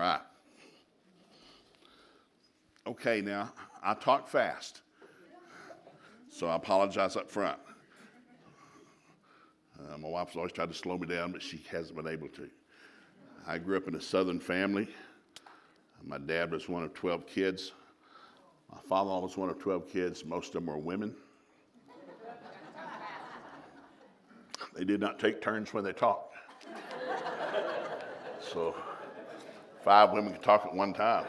Right. Okay, now, I talk fast, so I apologize up front. My wife's always tried to slow me down, but she hasn't been able to. I grew up in a Southern family. My dad was one of 12 kids. My father-in-law was one of 12 kids. Most of them were women. They did not take turns when they talked. So 5 women could talk at one time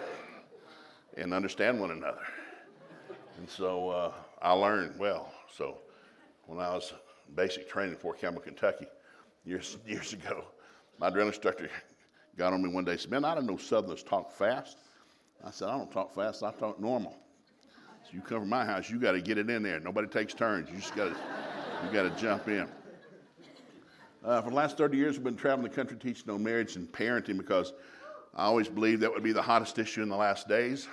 and understand one another. And so I learned well. So when I was basic training in Fort Campbell, Kentucky, years ago, my drill instructor got on me one day and said, "Man, I don't know Southerners talk fast." I said, "I don't talk fast. I talk normal. So you come from my house, you got to get it in there. Nobody takes turns. You just got to jump in." For the last 30 years, we've been traveling the country teaching on marriage and parenting because I always believed that would be the hottest issue in the last days.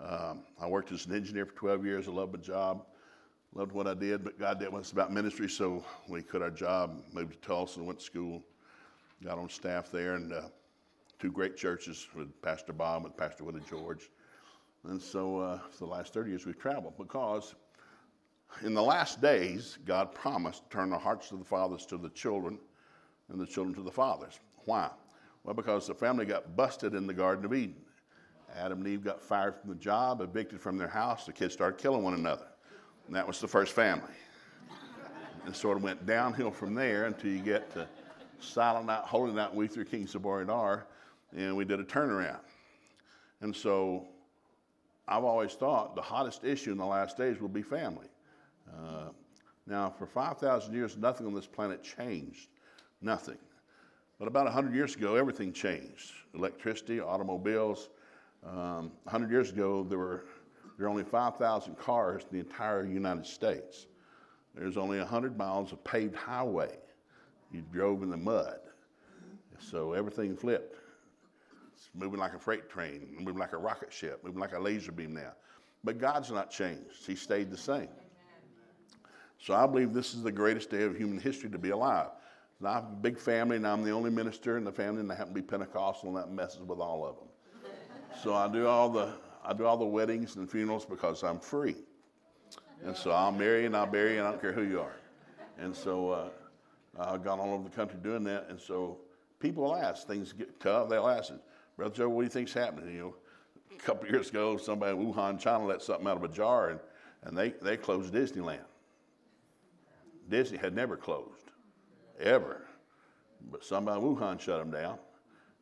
I worked as an engineer for 12 years. I loved my job. Loved what I did, but God didn't want us about ministry, so we quit our job, moved to Tulsa, went to school, got on staff there, and 2 great churches with Pastor Bob and Pastor William George. And so for the last 30 years, we've traveled because in the last days, God promised to turn the hearts of the fathers to the children and the children to the fathers. Why? Well, because the family got busted in the Garden of Eden. Adam and Eve got fired from the job, evicted from their house. The kids started killing one another. And that was the first family. It sort of went downhill from there until you get to Silent Night, Holy Night, Week 3, King Saboridar, and we did a turnaround. And so I've always thought the hottest issue in the last days will be family. Now, for 5,000 years, nothing on this planet changed. Nothing. But about 100 years ago, everything changed. Electricity, automobiles. 100 years ago, there are only 5,000 cars in the entire United States. There's only 100 miles of paved highway. You drove in the mud. So everything flipped. It's moving like a freight train, moving like a rocket ship, moving like a laser beam now. But God's not changed. He stayed the same. So I believe this is the greatest day of human history to be alive. And I have a big family, and I'm the only minister in the family, and I happen to be Pentecostal, and that messes with all of them. So I do all the weddings and funerals because I'm free. And so I'll marry and I'll bury and I don't care who you are. And so I've gone all over the country doing that. And so people ask, things get tough, they'll ask, "Brother Joe, what do you think's happening?" You know, a couple years ago, somebody in Wuhan, China let something out of a jar and they closed Disneyland. Disney had never closed, ever. But somebody in Wuhan shut them down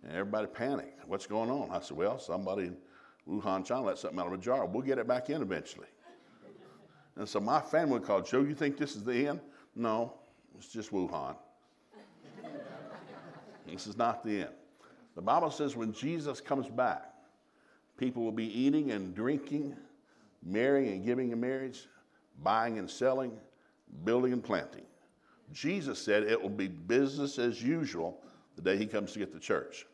and everybody panicked. "What's going on?" I said, "Well, somebody in Wuhan, China let something out of a jar. We'll get it back in eventually." And so my family called, "Joe, you think this is the end?" "No, it's just Wuhan." This is not the end. The Bible says when Jesus comes back, people will be eating and drinking, marrying and giving in marriage, buying and selling, building and planting. Jesus said it will be business as usual the day he comes to get the church.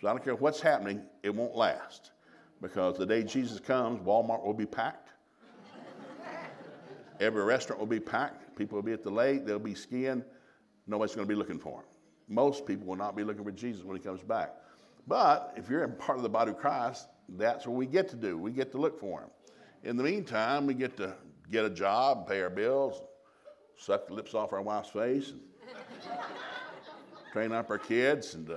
So I don't care what's happening, it won't last. Because the day Jesus comes, Walmart will be packed. Every restaurant will be packed. People will be at the lake. They'll be skiing. Nobody's going to be looking for him. Most people will not be looking for Jesus when he comes back. But if you're a part of the body of Christ, that's what we get to do. We get to look for him. In the meantime, we get to get a job, pay our bills, suck the lips off our wife's face, and train up our kids, and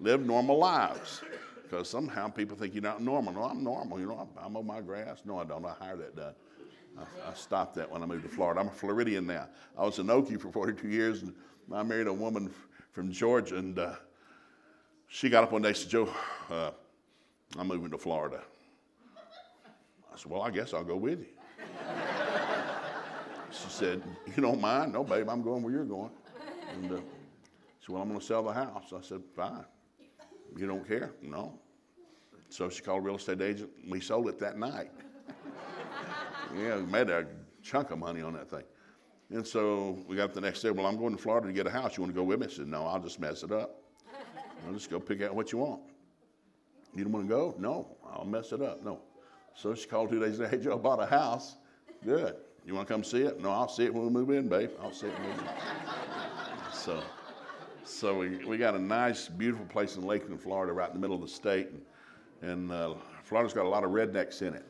live normal lives. Because somehow people think you're not normal. "No, I'm normal. You know, I mow my grass." "No, I don't. I hire that done." I stopped that when I moved to Florida. I'm a Floridian now. I was in Okie for 42 years, and I married a woman from Georgia, and she got up one day and said, "Joe, I'm moving to Florida." I said, "Well, I guess I'll go with you." She said, "You don't mind?" "No, babe, I'm going where you're going." And she said, "Well, I'm going to sell the house." I said, "Fine. You don't care?" "No." So she called a real estate agent. We sold it that night. Yeah, we made a chunk of money on that thing. And so we got up the next day. "Well, I'm going to Florida to get a house. You want to go with me?" I said, "No, I'll just mess it up. I'll just go pick out what you want." "You don't want to go?" "No, I'll mess it up." "No." So she called 2 days later. "Hey, Joe, I bought a house." "Good. You want to come see it?" "No, I'll see it when we move in, babe. I'll see it when we move in." So So we got a nice, beautiful place in Lakeland, Florida, right in the middle of the state. And Florida's got a lot of rednecks in it.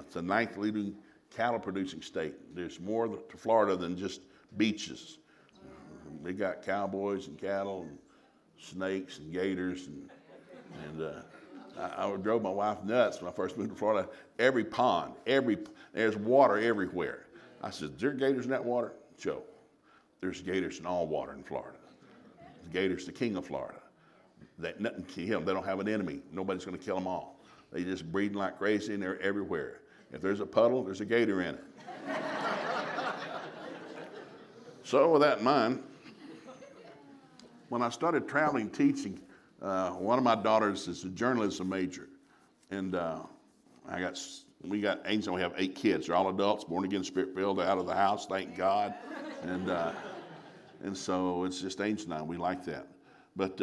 It's the ninth leading cattle-producing state. There's more to Florida than just beaches. They got cowboys and cattle and snakes and gators. And I drove my wife nuts when I first moved to Florida. Every pond, there's water everywhere. I said, is there gators in that water? Joe, there's gators in all water in Florida. The gator's the king of Florida. Nothing can kill them. They don't have an enemy. Nobody's going to kill them all. They just breeding like crazy, and they're everywhere. If there's a puddle, there's a gator in it. So with that in mind, when I started traveling teaching, one of my daughters is a journalism major, and we got Angel. We have 8 kids. They're all adults, born again, spirit filled. They're out of the house, thank God. And so it's just Angel now. We like that. But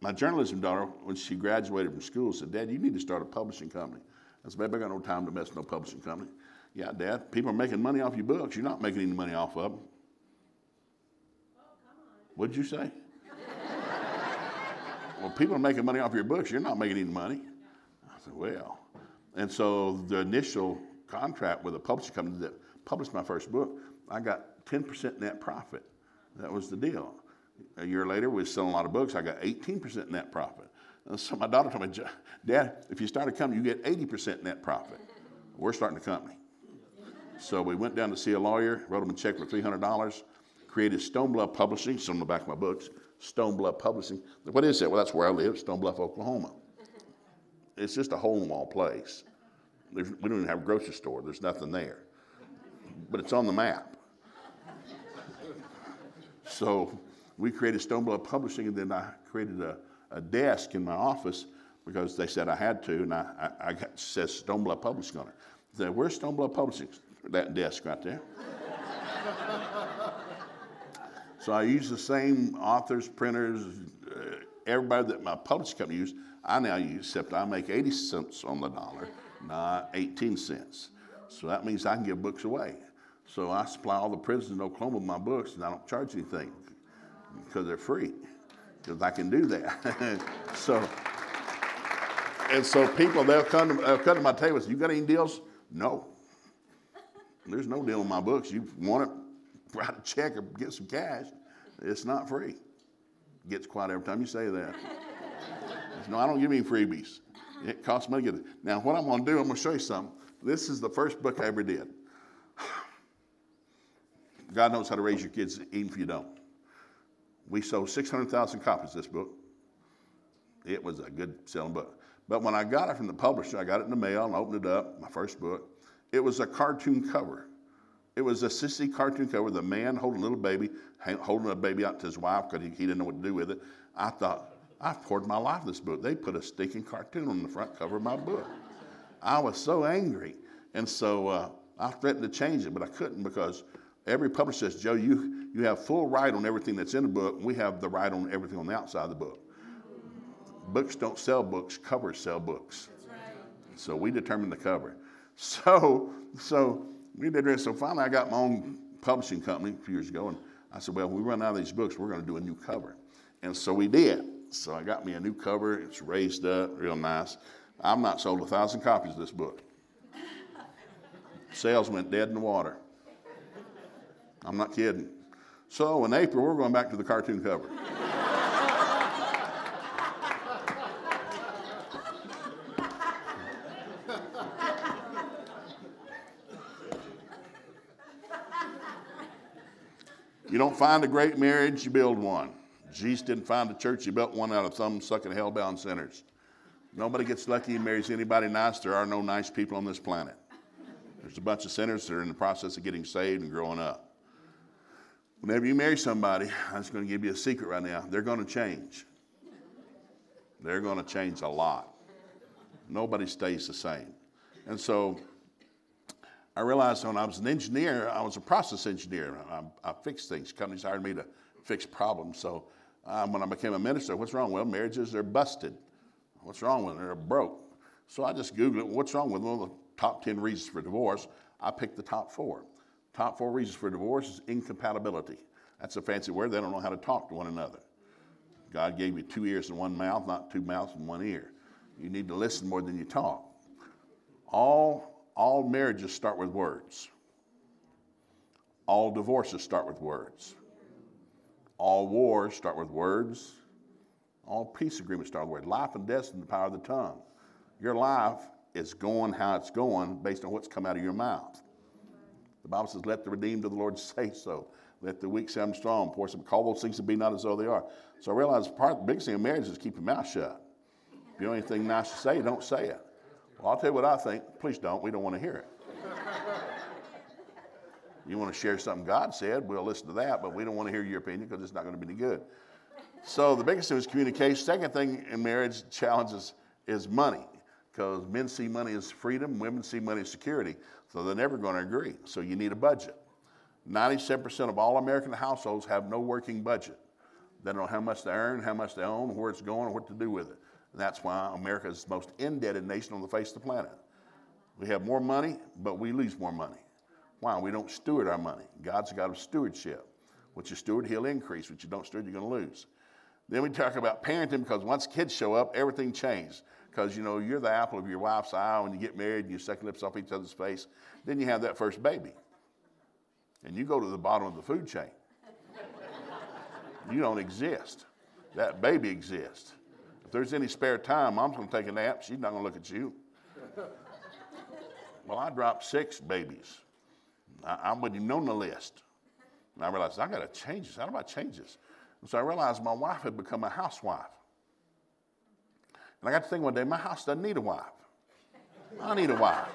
my journalism daughter, when she graduated from school, said, "Dad, you need to start a publishing company." I said, "Babe, I got no time to mess with no publishing company." "Yeah, Dad, people are making money off your books. You're not making any money off of them." "Oh, come on." "What'd you say?" "Well, people are making money off your books. You're not making any money." I said, "Well." And so the initial contract with a publishing company that published my first book, I got 10% net profit. That was the deal. A year later, we were selling a lot of books. I got 18% net profit. And so my daughter told me, "Dad, if you start a company, you get 80% net profit." We're starting a company. So we went down to see a lawyer, wrote him a check for $300, created Stone Bluff Publishing. It's on the back of my books, Stone Bluff Publishing. What is that? Well, that's where I live, Stone Bluff, Oklahoma. It's just a hole-in-the-wall place. We don't even have a grocery store. There's nothing there. But it's on the map. So we created Stone Bluff Publishing, and then I created a desk in my office because they said I had to, and I says Stone Bluff Publishing on it. They said, "Where's Stone Bluff Publishing?" "That desk right there." So I use the same authors, printers, everybody that my publishing company used, I now use, except I make 80 cents on the dollar, not 18 cents. So that means I can give books away. So I supply all the prisons in Oklahoma with my books, and I don't charge anything because they're free, because I can do that. So people, they'll come to my table and say, "You got any deals?" "No. There's no deal in my books. You want it, write a check or get some cash. It's not free." It gets quiet every time you say that. "No, I don't give any freebies. It costs money to get it." Now, what I'm going to do, I'm going to show you something. This is the first book I ever did. God knows how to raise your kids, even if you don't. We sold 600,000 copies of this book. It was a good selling book. But when I got it from the publisher, I got it in the mail and opened it up, my first book. It was a cartoon cover. It was a sissy cartoon cover with a man holding a little baby, holding a baby out to his wife because he didn't know what to do with it. I thought, I've poured my life in this book. They put a stinking cartoon on the front cover of my book. I was so angry. And so I threatened to change it, but I couldn't because every publisher says, "Joe, you have full right on everything that's in the book. We have the right on everything on the outside of the book." Books don't sell books. Covers sell books. That's right. So we determined the cover. So we did this. So finally I got my own publishing company a few years ago, and I said, "Well, if we run out of these books, we're going to do a new cover." And so we did. So I got me a new cover. It's raised up, real nice. I've not sold 1,000 copies of this book. Sales went dead in the water. I'm not kidding. So in April, we're going back to the cartoon cover. You don't find a great marriage, you build one. Jesus didn't find a church. He built one out of thumb-sucking, hell-bound sinners. Nobody gets lucky and marries anybody nice. There are no nice people on this planet. There's a bunch of sinners that are in the process of getting saved and growing up. Whenever you marry somebody, I'm just going to give you a secret right now. They're going to change. They're going to change a lot. Nobody stays the same. And so I realized when I was an engineer, I was a process engineer. I fixed things. Companies hired me to fix problems. So when I became a minister, what's wrong? Well, marriages are busted. What's wrong with them? They're broke. So I just Googled it. What's wrong with them? Well, the top 10 reasons for divorce. I picked the top 4. Top 4 reasons for divorce is incompatibility. That's a fancy word. They don't know how to talk to one another. God gave you two ears and one mouth, not two mouths and one ear. You need to listen more than you talk. All marriages start with words. All divorces start with words. All wars start with words. All peace agreements start with words. Life and death is in the power of the tongue. Your life is going how it's going based on what's come out of your mouth. The Bible says, let the redeemed of the Lord say so. Let the weak say I'm strong. For some, call those things to be not as though they are. So I realize the biggest thing in marriage is keep your mouth shut. If you have anything nice to say, don't say it. Well, I'll tell you what I think. Please don't. We don't want to hear it. You want to share something God said, we'll listen to that, but we don't want to hear your opinion because it's not going to be any good. So the biggest thing is communication. Second thing in marriage challenges is money, because men see money as freedom, women see money as security, so they're never going to agree. So you need a budget. 97% of all American households have no working budget. They don't know how much they earn, how much they own, where it's going, or what to do with it. And that's why America is the most indebted nation on the face of the planet. We have more money, but we lose more money. Why? We don't steward our money. God's a God of stewardship. What you steward, he'll increase. What you don't steward, you're going to lose. Then we talk about parenting, because once kids show up, everything changes. Because, you know, you're the apple of your wife's eye. When you get married and you suck lips off each other's face, then you have that first baby. And you go to the bottom of the food chain. You don't exist. That baby exists. If there's any spare time, mom's going to take a nap. She's not going to look at you. Well, I dropped 6 babies. I wouldn't even know the list. And I realized, I got to change this. How do I change this? And so I realized my wife had become a housewife. And I got to think one day, my house doesn't need a wife. I need a wife.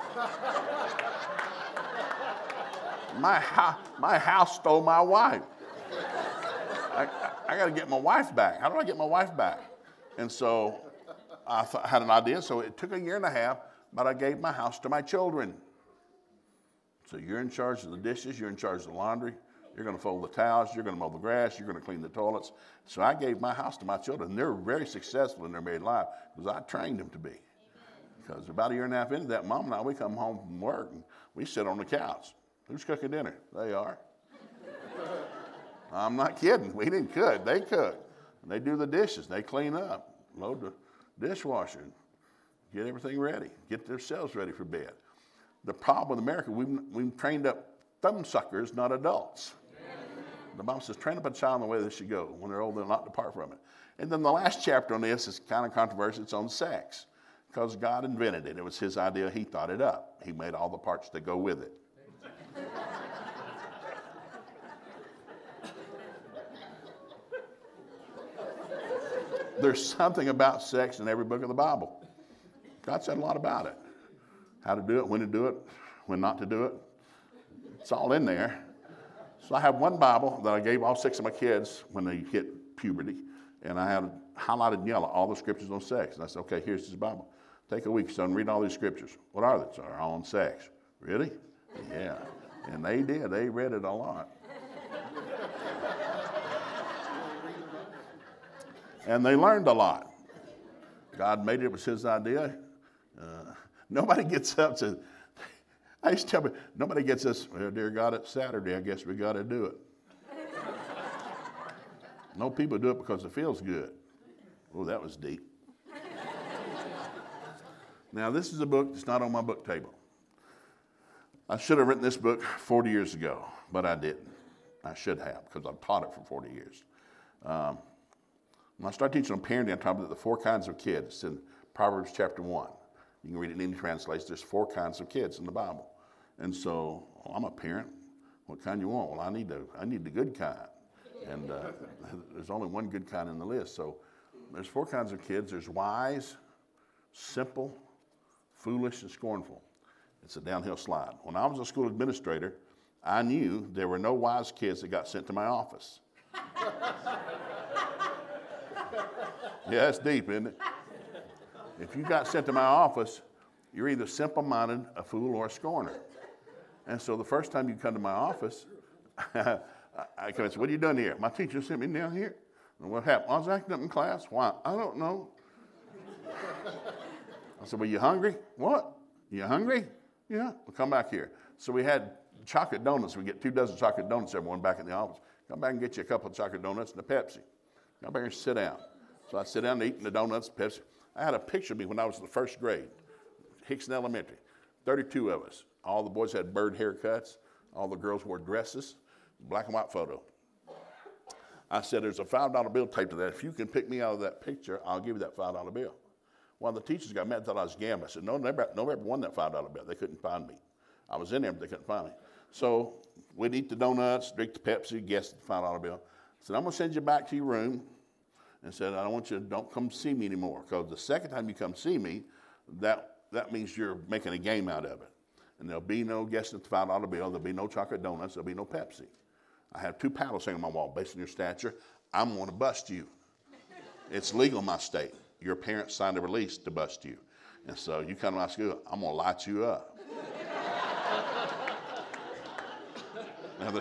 My house stole my wife. I got to get my wife back. How do I get my wife back? And so I had an idea. So it took a year and a half, but I gave my house to my children. So you're in charge of the dishes. You're in charge of the laundry. You're going to fold the towels. You're going to mow the grass. You're going to clean the toilets. So I gave my house to my children. They're very successful in their married life because I trained them to be. Because about a year and a half into that, Mom and I, we come home from work, and we sit on the couch. Who's cooking dinner? They are. I'm not kidding. We didn't cook. They cook. They do the dishes. They clean up, load the dishwasher, get everything ready, get themselves ready for bed. The problem with America, we've trained up thumbsuckers, not adults. The Bible says, train up a child in the way they should go. When they're old, they'll not depart from it. And then the last chapter on this is kind of controversial. It's on sex, because God invented it. It was his idea. He thought it up. He made all the parts that go with it. There's something about sex in every book of the Bible. God said a lot about it. How to do it, when to do it, when not to do it. It's all in there. So I have one Bible that I gave all 6 of my kids when they hit puberty, and I had highlighted in yellow all the scriptures on sex. And I said, okay, here's this Bible. Take a week, son, read all these scriptures. What are they? They're all on sex. Really? Yeah. And they did. They read it a lot. And they learned a lot. God made it. It was his idea. Nobody gets up to, I used to tell me, nobody gets us, well, dear God, it's Saturday. I guess we got to do it. No, people do it because it feels good. Oh, that was deep. Now, this is a book that's not on my book table. I should have written this book 40 years ago, but I didn't. I should have, because I've taught it for 40 years. When I started teaching on parenting, I talked about the 4 kinds of kids. It's in Proverbs chapter 1. You can read it in any translation. There's 4 kinds of kids in the Bible. And so, well, I'm a parent. What kind you want? Well, I need the good kind. And there's only one good kind in the list. So there's 4 kinds of kids. There's wise, simple, foolish, and scornful. It's a downhill slide. When I was a school administrator, I knew there were no wise kids that got sent to my office. Yeah, that's deep, isn't it? If you got sent to my office, you're either simple-minded, a fool, or a scorner. And so the first time you come to my office, I come and say, what are you doing here? My teacher sent me down here. And what happened? I was acting up in class. Why? I don't know. I said, well, you hungry? What? You hungry? Yeah. Well, come back here. So we had chocolate donuts. We get 2 dozen chocolate donuts, everyone, back in the office. Come back and get you a couple of chocolate donuts and a Pepsi. Come back and sit down. So I sit down eating the donuts, Pepsi. I had a picture of me when I was in the first grade, Hickson Elementary, 32 of us. All the boys had bird haircuts. All the girls wore dresses. Black and white photo. I said, there's a $5 bill taped to that. If you can pick me out of that picture, I'll give you that $5 bill. One of the teachers got mad and thought I was gambling. I said, no, nobody ever won that $5 bill. They couldn't find me. I was in there, but they couldn't find me. So we'd eat the donuts, drink the Pepsi, guess the $5 bill. I said, I'm going to send you back to your room. And said, I want you to don't come see me anymore. Because the second time you come see me, that means you're making a game out of it. And there'll be no guessing at the $5 bill. There'll be no chocolate donuts. There'll be no Pepsi. I have two paddles hanging on my wall. Based on your stature, I'm going to bust you. It's legal in my state. Your parents signed a release to bust you. And so you come to my school, I'm going to light you up. Now,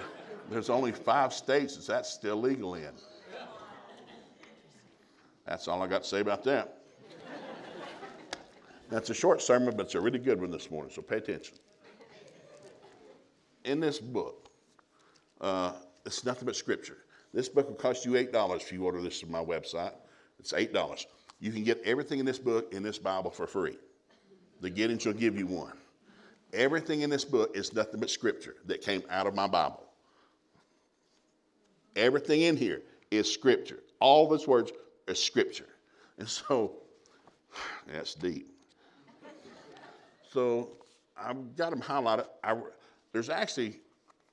there's only 5 states that's still legal in. That's all I got to say about that. That's a short sermon, but it's a really good one this morning, so pay attention. In this book, it's nothing but Scripture. This book will cost you $8 if you order this from my website. It's $8. You can get everything in this book, in this Bible, for free. The Giddings will give you one. Everything in this book is nothing but Scripture that came out of my Bible. Everything in here is Scripture. All of its words are Scripture. And so, that's deep. So, I've got them highlighted. There's actually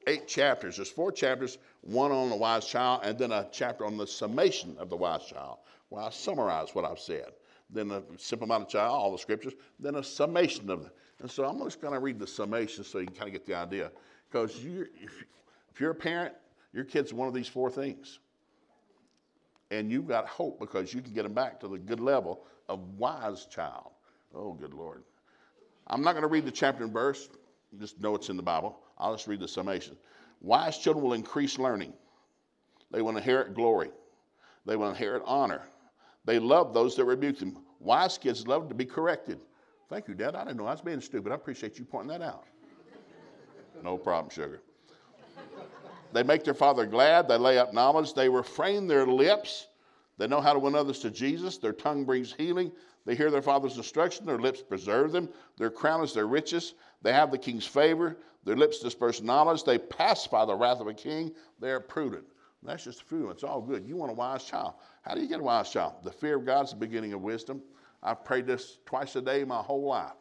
8 chapters. There's 4 chapters, one on the wise child, and then a chapter on the summation of the wise child, where I summarize what I've said. Then a simple minded child, all the Scriptures, then a summation of them. And so I'm just going to read the summation so you can kind of get the idea. Because if you're a parent, your kid's one of these 4 things. And you've got hope because you can get them back to the good level of wise child. Oh, good Lord. I'm not going to read the chapter and verse. Just know it's in the Bible. I'll just read the summation. Wise children will increase learning. They will inherit glory. They will inherit honor. They love those that rebuke them. Wise kids love to be corrected. Thank you, Dad. I didn't know I was being stupid. I appreciate you pointing that out. No problem, sugar. They make their father glad. They lay up knowledge. They refrain their lips. They know how to win others to Jesus. Their tongue brings healing. They hear their father's instruction. Their lips preserve them. Their crown is their riches. They have the king's favor. Their lips disperse knowledge. They pacify the wrath of a king. They are prudent. That's just a few. It's all good. You want a wise child. How do you get a wise child? The fear of God is the beginning of wisdom. I've prayed this twice a day my whole life.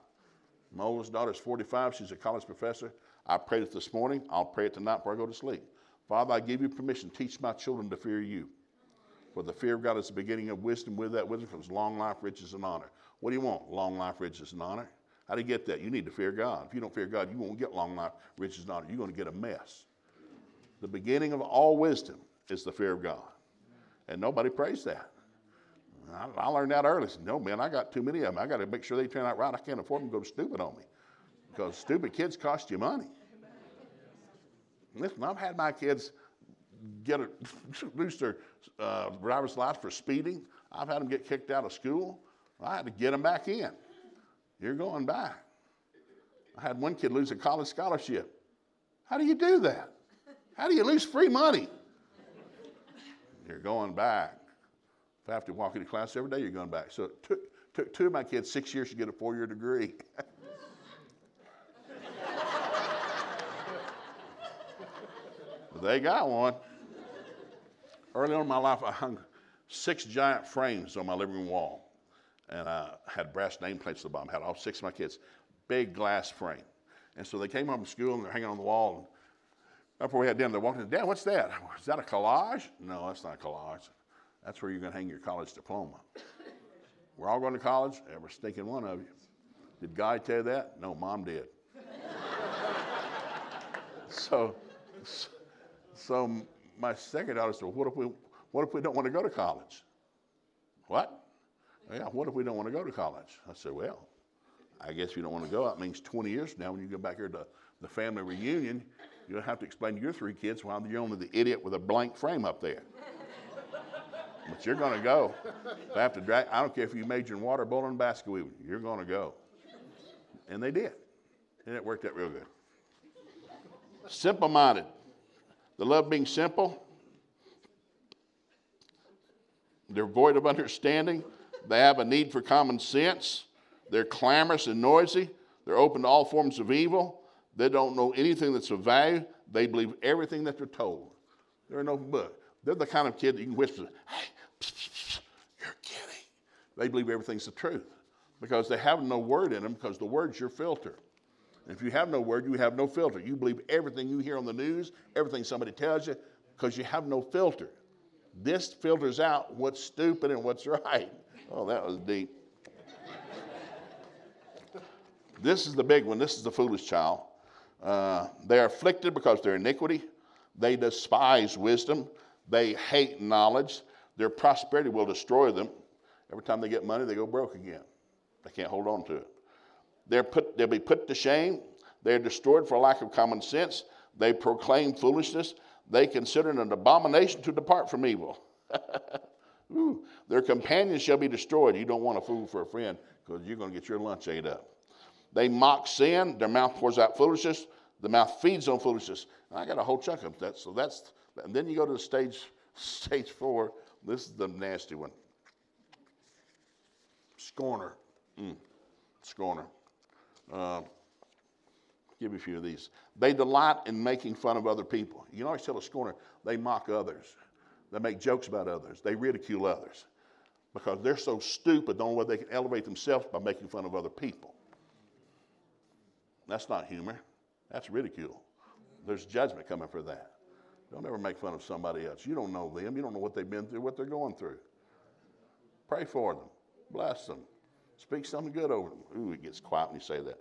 My oldest daughter's 45. She's a college professor. I prayed it this morning. I'll pray it tonight before I go to sleep. Father, I give you permission. Teach my children to fear you. For the fear of God is the beginning of wisdom. With that wisdom comes long life, riches, and honor. What do you want? Long life, riches, and honor. How do you get that? You need to fear God. If you don't fear God, you won't get long life, riches, and honor. You're going to get a mess. The beginning of all wisdom is the fear of God. And nobody prays that. I learned that early. I said, no, man, I got too many of them. I got to make sure they turn out right. I can't afford them to go stupid on me. Because stupid kids cost you money. Listen, I've had my kids lose their driver's license for speeding. I've had them get kicked out of school. I had to get them back in. You're going back. I had one kid lose a college scholarship. How do you do that? How do you lose free money? You're going back. If I have to walk into class every day, you're going back. So it took 2 of my kids 6 years to get a 4-year degree. They got one. Early on in my life, I hung 6 giant frames on my living room wall. And I had brass nameplates at the bottom. I had all 6 of my kids. Big glass frame. And so they came home from school and they're hanging on the wall. And before we had dinner, they walked in. Dad, what's that? Is that a collage? No, that's not a collage. That's where you're going to hang your college diploma. We're all going to college. Every stinking one of you. Did God tell you that? No, Mom did. So my second daughter said, what if we don't want to go to college? What? Yeah, what if we don't want to go to college? I said, well, I guess if you don't want to go, that means 20 years from now when you go back here to the family reunion, you'll have to explain to your 3 kids why you're only the idiot with a blank frame up there. But you're going to go. If I have to drag, I don't care if you major in water, bowling, basketball, you're going to go. And they did. And it worked out real good. Simple-minded. They love being simple. They're void of understanding. They have a need for common sense. They're clamorous and noisy. They're open to all forms of evil. They don't know anything that's of value. They believe everything that they're told. They're an open book. They're the kind of kid that you can whisper, hey, psh, psh, psh, you're kidding. They believe everything's the truth because they have no word in them, because the word's your filter. And if you have no word, you have no filter. You believe everything you hear on the news, everything somebody tells you, because you have no filter. This filters out what's stupid and what's right. Oh, that was deep. This is the big one. This is the foolish child. They are afflicted because of their iniquity. They despise wisdom. They hate knowledge. Their prosperity will destroy them. Every time they get money, they go broke again. They can't hold on to it. They'll be put to shame. They're destroyed for lack of common sense. They proclaim foolishness. They consider it an abomination to depart from evil. Ooh, their companions shall be destroyed. You don't want a fool for a friend, because you're going to get your lunch ate up. They mock sin. Their mouth pours out foolishness. The mouth feeds on foolishness. And I got a whole chunk of that. So that's, and then you go to stage 4. This is the nasty one. Scorner. Scorner. Give you a few of these. They delight in making fun of other people. You can always tell a scorner, they mock others. They make jokes about others. They ridicule others because they're so stupid. The only way they can elevate themselves by making fun of other people. That's not humor. That's ridicule. There's judgment coming for that. Don't ever make fun of somebody else. You don't know them. You don't know what they've been through, what they're going through. Pray for them. Bless them. Speak something good over them. Ooh, it gets quiet when you say that.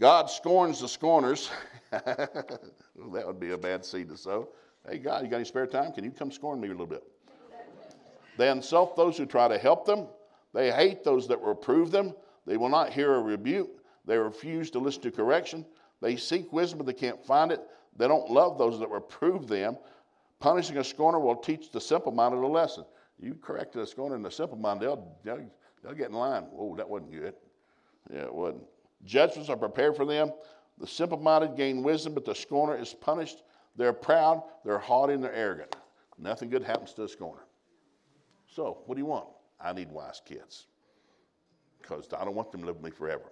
God scorns the scorners. Well, that would be a bad seed to sow. Hey, God, you got any spare time? Can you come scorn me a little bit? They insult those who try to help them. They hate those that reprove them. They will not hear a rebuke. They refuse to listen to correction. They seek wisdom, but they can't find it. They don't love those that reprove them. Punishing a scorner will teach the simple-minded a lesson. You correct a scorner and the simple-minded, they'll get in line. Whoa, that wasn't good. Yeah, it wasn't. Judgments are prepared for them. The simple-minded gain wisdom, but the scorner is punished. They're proud, they're haughty, and they're arrogant. Nothing good happens to a scorner. So, what do you want? I need wise kids, because I don't want them to live with me forever.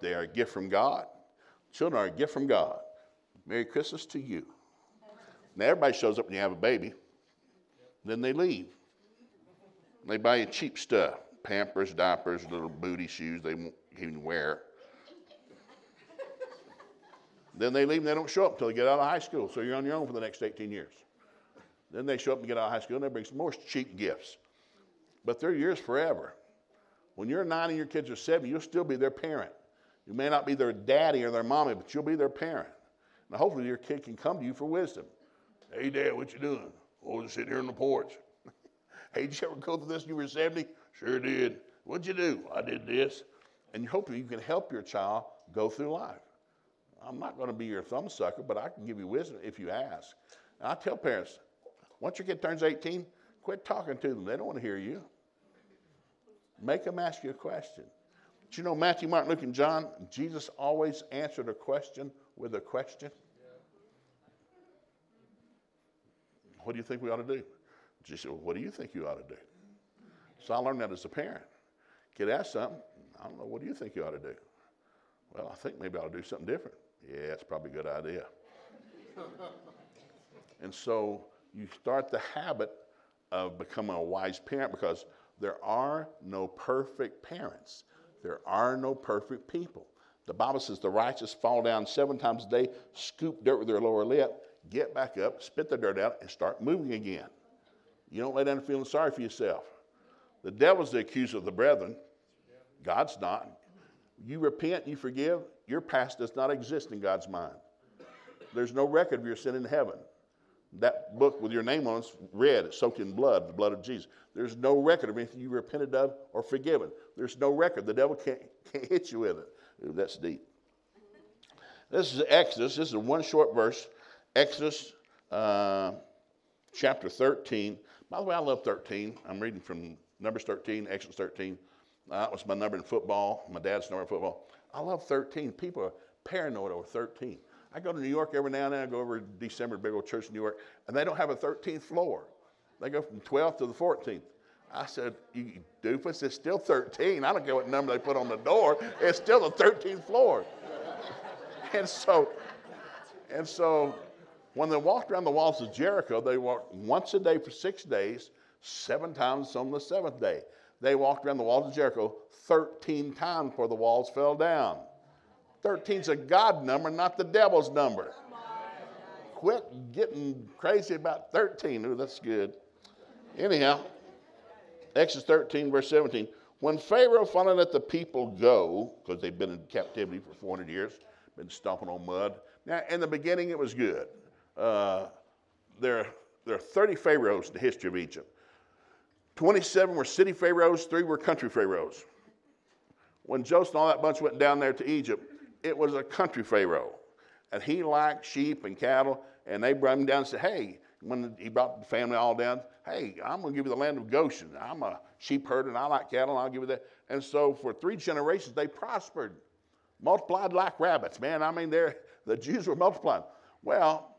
They are a gift from God. Children are a gift from God. Merry Christmas to you. Now, everybody shows up when you have a baby. Then they leave. They buy you cheap stuff. Pampers, diapers, little booty shoes they won't even wear. Then they leave and they don't show up until they get out of high school. So you're on your own for the next 18 years. Then they show up and get out of high school and they bring some more cheap gifts. But they're yours forever. When you're 9 and your kids are 7, you'll still be their parent. You may not be their daddy or their mommy, but you'll be their parent. Now, hopefully your kid can come to you for wisdom. Hey, Dad, what you doing? Oh, just sitting here on the porch. Hey, did you ever go through this when you were 70? Sure did. What'd you do? I did this. And hopefully you can help your child go through life. I'm not going to be your thumb sucker, but I can give you wisdom if you ask. And I tell parents, once your kid turns 18, quit talking to them. They don't want to hear you. Make them ask you a question. Did you know Matthew, Mark, Luke, and John, Jesus always answered a question with a question? What do you think we ought to do? She said, well, what do you think you ought to do? So I learned that as a parent. Kid asked something. I don't know. What do you think you ought to do? Well, I think maybe I ought to do something different. Yeah, that's probably a good idea. And so you start the habit of becoming a wise parent, because there are no perfect parents. There are no perfect people. The Bible says the righteous fall down 7 times a day, scoop dirt with their lower lip, get back up, spit the dirt out, and start moving again. You don't lay down feeling sorry for yourself. The devil's the accuser of the brethren. God's not. You repent, you forgive, your past does not exist in God's mind. There's no record of your sin in heaven. That book with your name on it's red, it's soaked in blood, the blood of Jesus. There's no record of anything you repented of or forgiven. There's no record. The devil can't hit you with it. Ooh, that's deep. This is Exodus. This is one short verse. Exodus chapter 13. By the way, I love 13. I'm reading from Numbers 13, Exodus 13. That was my number in football. My dad's number in football. I love 13. People are paranoid over 13. I go to New York every now and then. I go over to December, big old church in New York, and they don't have a 13th floor. They go from 12th to the 14th. I said, you doofus, it's still 13. I don't care what number they put on the door. It's still the 13th floor. And so when they walked around the walls of Jericho, they walked once a day for 6 days, 7 times on the 7th day. They walked around the walls of Jericho 13 times before the walls fell down. 13's a God number, not the devil's number. Quit getting crazy about 13. Ooh, that's good. Anyhow, Exodus 13, verse 17. When Pharaoh finally let the people go, because they've been in captivity for 400 years, been stomping on mud. Now, in the beginning, it was good. There are 30 pharaohs in the history of Egypt. 27 were city pharaohs, 3 were country pharaohs. When Joseph and all that bunch went down there to Egypt, it was a country pharaoh. And he liked sheep and cattle, and they brought him down and said, hey, when he brought the family all down, hey, I'm going to give you the land of Goshen. I'm a sheep herder, and I like cattle, and I'll give you that. And so for 3 generations, they prospered, multiplied like rabbits. Man, I mean, the Jews were multiplying. Well,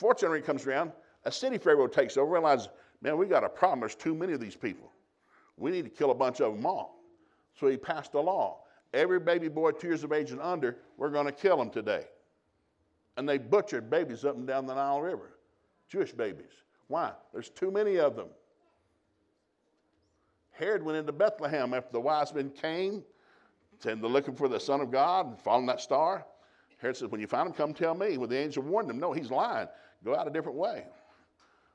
4th generation comes around, a city pharaoh takes over, realizes, man, we got a problem. There's too many of these people. We need to kill a bunch of them all. So he passed a law. Every baby boy 2 years of age and under, we're going to kill them today. And they butchered babies up and down the Nile River, Jewish babies. Why? There's too many of them. Herod went into Bethlehem after the wise men came, saying they're looking for the Son of God and following that star. Herod says, when you find him, come tell me. Well, the angel warned him, no, he's lying. Go out a different way.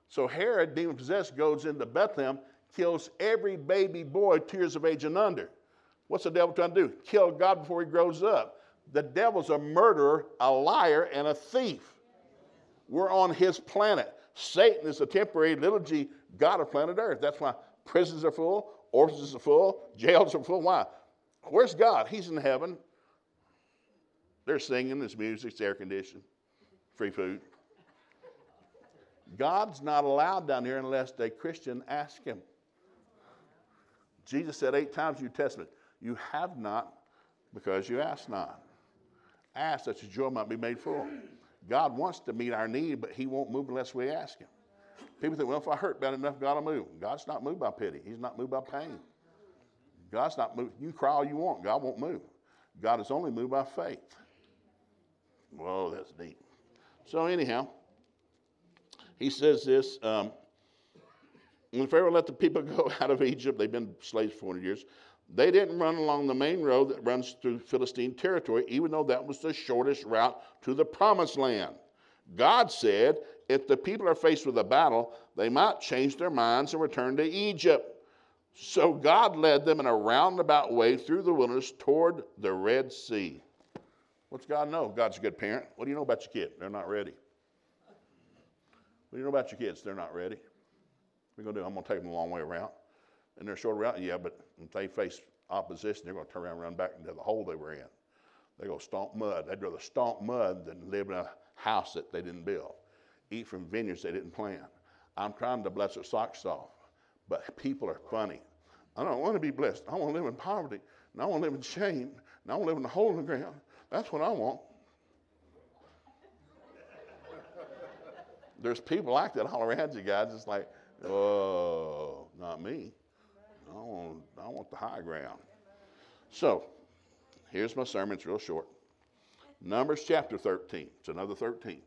So Herod, demon-possessed, goes into Bethlehem, kills every baby boy 2 years of age and under. What's the devil trying to do? Kill God before he grows up. The devil's a murderer, a liar, and a thief. We're on his planet. Satan is a temporary little g god of planet Earth. That's why prisons are full, orphanages are full, jails are full. Why? Where's God? He's in heaven. They're singing, there's music, it's air conditioned, free food. God's not allowed down here unless a Christian asks him. Jesus said 8 times in the New Testament, you have not because you ask not. Ask that your joy might be made full. God wants to meet our need, but he won't move unless we ask him. People think, well, if I hurt bad enough, God will move. God's not moved by pity. He's not moved by pain. God's not moved. You cry all you want. God won't move. God is only moved by faith. Whoa, that's deep. So anyhow, he says this, when Pharaoh let the people go out of Egypt, they've been slaves for 400 years, they didn't run along the main road that runs through Philistine territory, even though that was the shortest route to the promised land. God said, if the people are faced with a battle, they might change their minds and return to Egypt. So God led them in a roundabout way through the wilderness toward the Red Sea. What's God know? God's a good parent. What do you know about your kid? They're not ready. What do you know about your kids? They're not ready. We're going to do, I'm going to take them a long way around. And they're short around, yeah, but if they face opposition, they're going to turn around and run back into the hole they were in. They're going to stomp mud. They'd rather stomp mud than live in a house that they didn't build, eat from vineyards they didn't plant. I'm trying to bless their socks off, but people are funny. I don't want to be blessed. I want to live in poverty, and I want to live in shame, and I want to live in a hole in the ground. That's what I want. There's people like that all around you guys. It's like, oh, not me. I want the high ground. So here's my sermon. It's real short. Numbers chapter 13. It's another 13.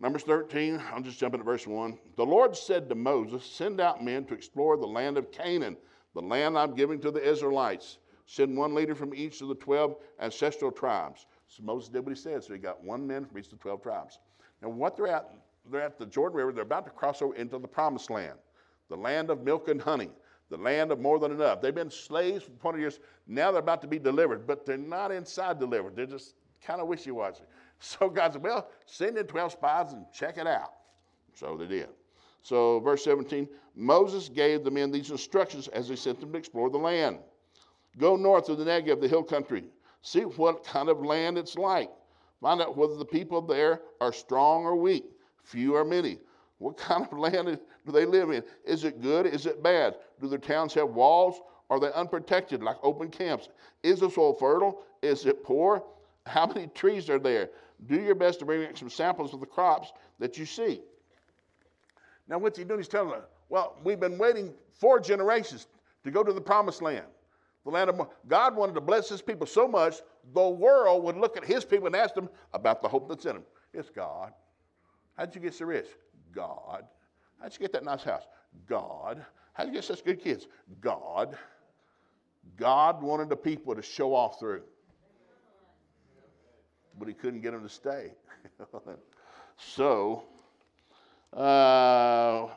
Numbers 13, I'm just jumping to verse 1. The Lord said to Moses, send out men to explore the land of Canaan, the land I'm giving to the Israelites. Send one leader from each of the 12 ancestral tribes. So Moses did what he said. So he got one man from each of the 12 tribes. And what they're at the Jordan River. They're about to cross over into the promised land, the land of milk and honey, the land of more than enough. They've been slaves for 20 years. Now they're about to be delivered, but they're not inside delivered. They're just kind of wishy-washy. So God said, well, send in 12 spies and check it out. So they did. So verse 17, Moses gave the men these instructions as he sent them to explore the land. Go north of the Negev, the hill country. See what kind of land it's like. Find out whether the people there are strong or weak, few or many. What kind of land do they live in? Is it good? Is it bad? Do their towns have walls? Are they unprotected like open camps? Is the soil fertile? Is it poor? How many trees are there? Do your best to bring back some samples of the crops that you see. Now what's he doing? He's telling them, well, we've been waiting 4 generations to go to the promised land. The land of God wanted to bless his people so much, the world would look at his people and ask them about the hope that's in them. It's God. How'd you get so rich? God. How'd you get that nice house? God. How'd you get such good kids? God. God wanted the people to show off through. But he couldn't get them to stay. So, I'll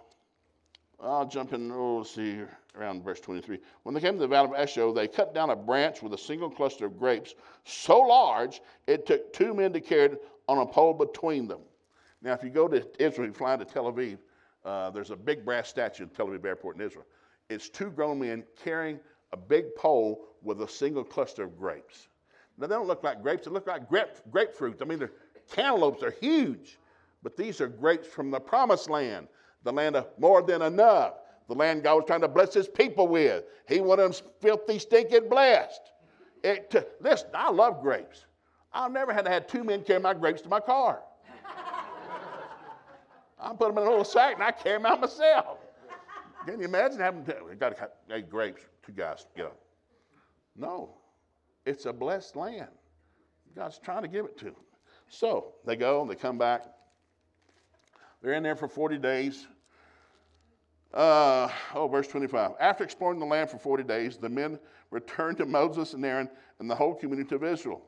jump in, let's see here, around verse 23. When they came to the valley of Esho, they cut down a branch with a single cluster of grapes so large it took 2 men to carry it on a pole between them. Now, if you go to Israel, you fly to Tel Aviv, there's a big brass statue in Tel Aviv Airport in Israel. It's 2 grown men carrying a big pole with a single cluster of grapes. Now, they don't look like grapes. They look like grapefruit. I mean, they're cantaloupes. They're huge. But these are grapes from the promised land, the land of more than enough, the land God was trying to bless his people with. He wanted them filthy, stinking blessed. Listen, I love grapes. I've never had to have 2 men carry my grapes to my car. I put them in a little sack, and I carry them out myself. Can you imagine having to? We've got to have grapes, 2 guys, get them. No. It's a blessed land. God's trying to give it to them. So they go and they come back. They're in there for 40 days. Verse 25. After exploring the land for 40 days, the men returned to Moses and Aaron and the whole community of Israel.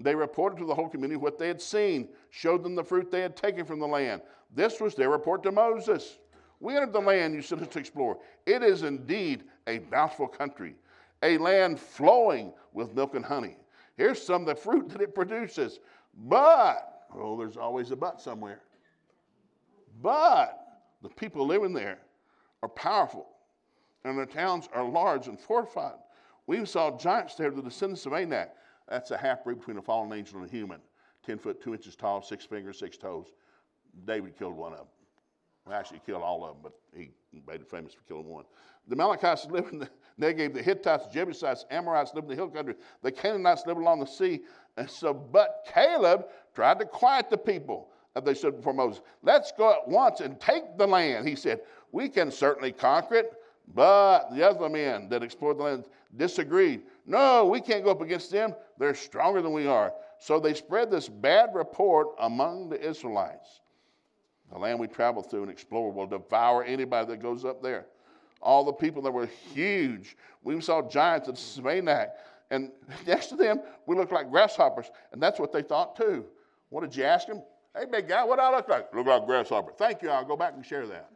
They reported to the whole community what they had seen, showed them the fruit they had taken from the land. This was their report to Moses. We entered the land you sent us to explore. It is indeed a bountiful country, a land flowing with milk and honey. Here's some of the fruit that it produces. But, there's always a but somewhere. But the people living there are powerful, and their towns are large and fortified. We saw giants there, the descendants of Anak. That's a half-breed between a fallen angel and a human. 10 foot, 2 inches tall, 6 fingers, 6 toes. David killed one of them. Well, actually, he killed all of them, but he made it famous for killing one. The Amalekites lived in the Negev, the Hittites, Jebusites, Amorites lived in the hill country. The Canaanites lived along the sea. And so, but Caleb tried to quiet the people, as they said before Moses. Let's go at once and take the land, he said. We can certainly conquer it. But the other men that explored the land disagreed. No, we can't go up against them. They're stronger than we are. So they spread this bad report among the Israelites. The land we travel through and explore will devour anybody that goes up there. All the people that were huge. We saw giants at Savannah. And next to them, we looked like grasshoppers. And that's what they thought too. What did you ask them? Hey, big guy, what do I look like? Look like a grasshopper. Thank you. I'll go back and share that.